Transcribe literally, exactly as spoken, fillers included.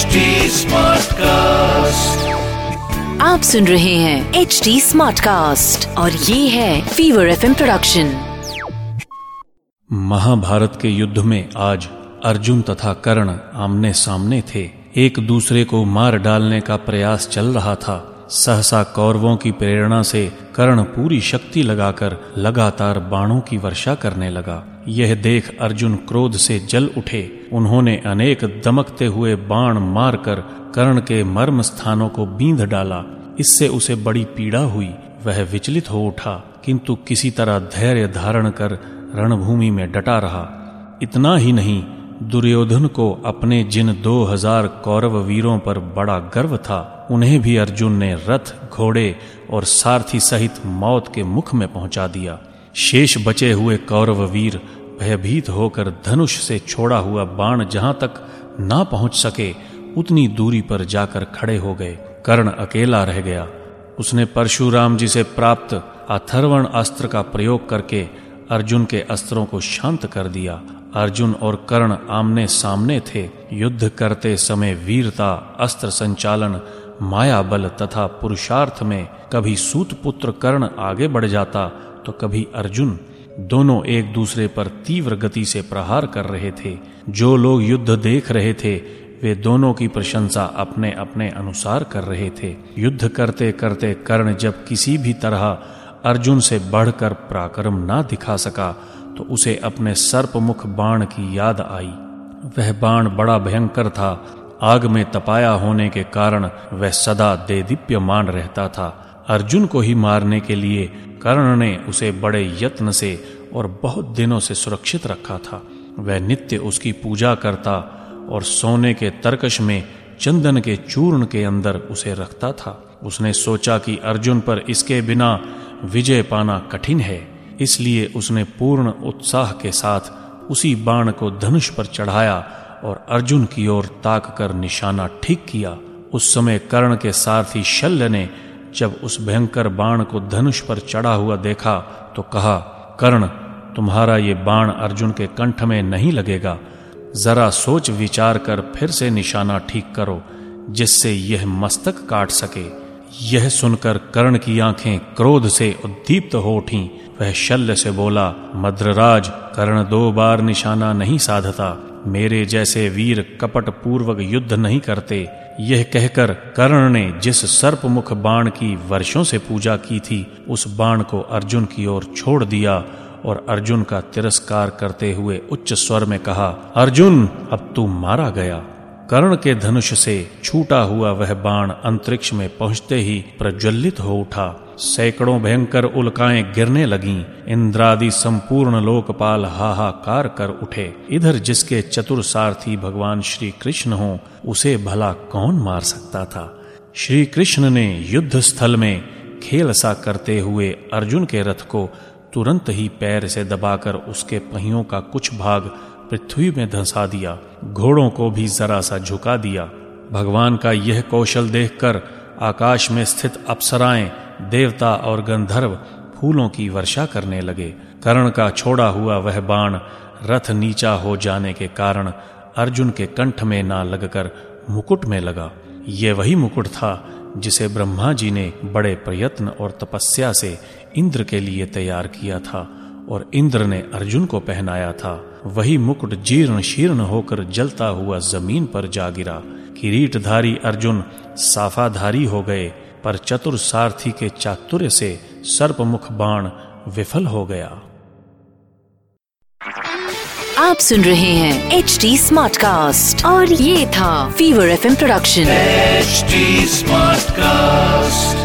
H D smart cast. आप सुन रहे हैं एच डी स्मार्ट कास्ट और ये है fever F M production. Mahabharat के युद्ध में आज अर्जुन तथा कर्ण आमने सामने थे। एक दूसरे को मार डालने का प्रयास चल रहा था। सहसा कौरवों की प्रेरणा से कर्ण पूरी शक्ति लगाकर लगातार बाणों की वर्षा करने लगा। यह देख अर्जुन क्रोध से जल उठे। उन्होंने अनेक दमकते हुए बाण मारकर कर्ण के मर्म स्थानों को बींध डाला। इससे उसे बड़ी पीड़ा हुई। वह विचलित हो उठा, किंतु किसी तरह धैर्य धारण कर रणभूमि में डटा रहा। इतना ही नहीं, दुर्योधन को अपने जिन दो हजार कौरव वीरों पर बड़ा गर्व था, उन्हें भी अर्जुन ने रथ, घोड़े और सारथी सहित मौत के मुख में पहुंचा दिया। शेष बचे हुए कौरव वीर भयभीत होकर धनुष से छोड़ा हुआ बाण जहां तक ना पहुंच सके उतनी दूरी पर जाकर खड़े हो गए। कर्ण अकेला रह गया। उसने परशुराम जी से प्राप्त अथर्वण अस्त्र का प्रयोग करके अर्जुन के अस्त्रों को शांत कर दिया। अर्जुन और कर्ण आमने सामने थे। युद्ध करते समय वीरता, अस्त्र संचालन, माया बल तथा पुरुषार्थ में कभी सूतपुत्र कर्ण आगे बढ़ जाता तो कभी अर्जुन। दोनों एक दूसरे पर तीव्र गति से प्रहार कर रहे थे। जो लोग युद्ध देख रहे थे वे दोनों की प्रशंसा अपने अपने अनुसार कर रहे थे। युद्ध करते करते कर्ण जब किसी भी तरह अर्जुन से बढ़कर पराक्रम ना दिखा सका तो उसे अपने सर्प मुख बाण की याद आई। वह बाण बड़ा भयंकर था। आग में तपाया होने के कारण वह सदा देदीप्यमान रहता था। अर्जुन को ही मारने के लिए कर्ण ने उसे बड़े यत्न से और बहुत दिनों से सुरक्षित रखा था। वह नित्य उसकी पूजा करता और सोने के तरकश में चंदन के चूर्ण के अंदर उसे रखता था। उसने सोचा कि अर्जुन पर इसके बिना विजय पाना कठिन है, इसलिए उसने पूर्ण उत्साह के साथ उसी बाण को धनुष पर चढ़ाया और अर्जुन की ओर ताक कर निशाना ठीक किया। उस समय कर्ण के सारथी शल्य ने जब उस भयंकर बाण को धनुष पर चढ़ा हुआ देखा तो कहा, कर्ण, तुम्हारा ये बाण अर्जुन के कंठ में नहीं लगेगा। जरा सोच विचार कर फिर से निशाना ठीक करो जिससे यह मस्तक काट सके। यह सुनकर कर्ण की आंखें क्रोध से उद्दीप्त हो उठीं। वह शल्य से बोला, मद्रराज, कर्ण दो बार निशाना नहीं साधता। मेरे जैसे वीर कपट पूर्वक युद्ध नहीं करते। यह कहकर कर्ण ने जिस सर्प मुख बाण की वर्षों से पूजा की थी उस बाण को अर्जुन की ओर छोड़ दिया और अर्जुन का तिरस्कार करते हुए उच्च स्वर में कहा, अर्जुन, अब तू मारा गया। कर्ण के धनुष से छूटा हुआ वह बाण अंतरिक्ष में पहुंचते ही प्रज्वलित हो उठा। सैकड़ों भयंकर उल्काएं गिरने लगीं। इंद्रादि संपूर्ण लोकपाल हाहाकार कर उठे। इधर जिसके चतुर सारथी भगवान श्री कृष्ण हों उसे भला कौन मार सकता था। श्री कृष्ण ने युद्ध स्थल में खेल सा करते हुए अर्जुन के रथ को तुरंत ही पैर से दबाकर उसके पहियों का कुछ भाग पृथ्वी में धंसा दिया। घोड़ों को भी जरा सा झुका दिया। भगवान का यह कौशल देखकर आकाश में स्थित अप्सराएं, देवता और गंधर्व फूलों की वर्षा करने लगे। कर्ण का छोड़ा हुआ वह बाण रथ नीचा हो जाने के कारण अर्जुन के कंठ में ना लगकर मुकुट में लगा। यह वही मुकुट था जिसे ब्रह्मा जी ने बड़े प्रयत्न और तपस्या से इंद्र के लिए तैयार किया था और इंद्र ने अर्जुन को पहनाया था। वही मुकुट जीर्ण शीर्ण होकर जलता हुआ जमीन पर जा गिरा। किरीटधारी अर्जुन साफाधारी हो गए, पर चतुर सारथी के चातुर्य से सर्पमुख बाण विफल हो गया। आप सुन रहे हैं एच डी स्मार्ट कास्ट और ये था fever F M production H D smart cast.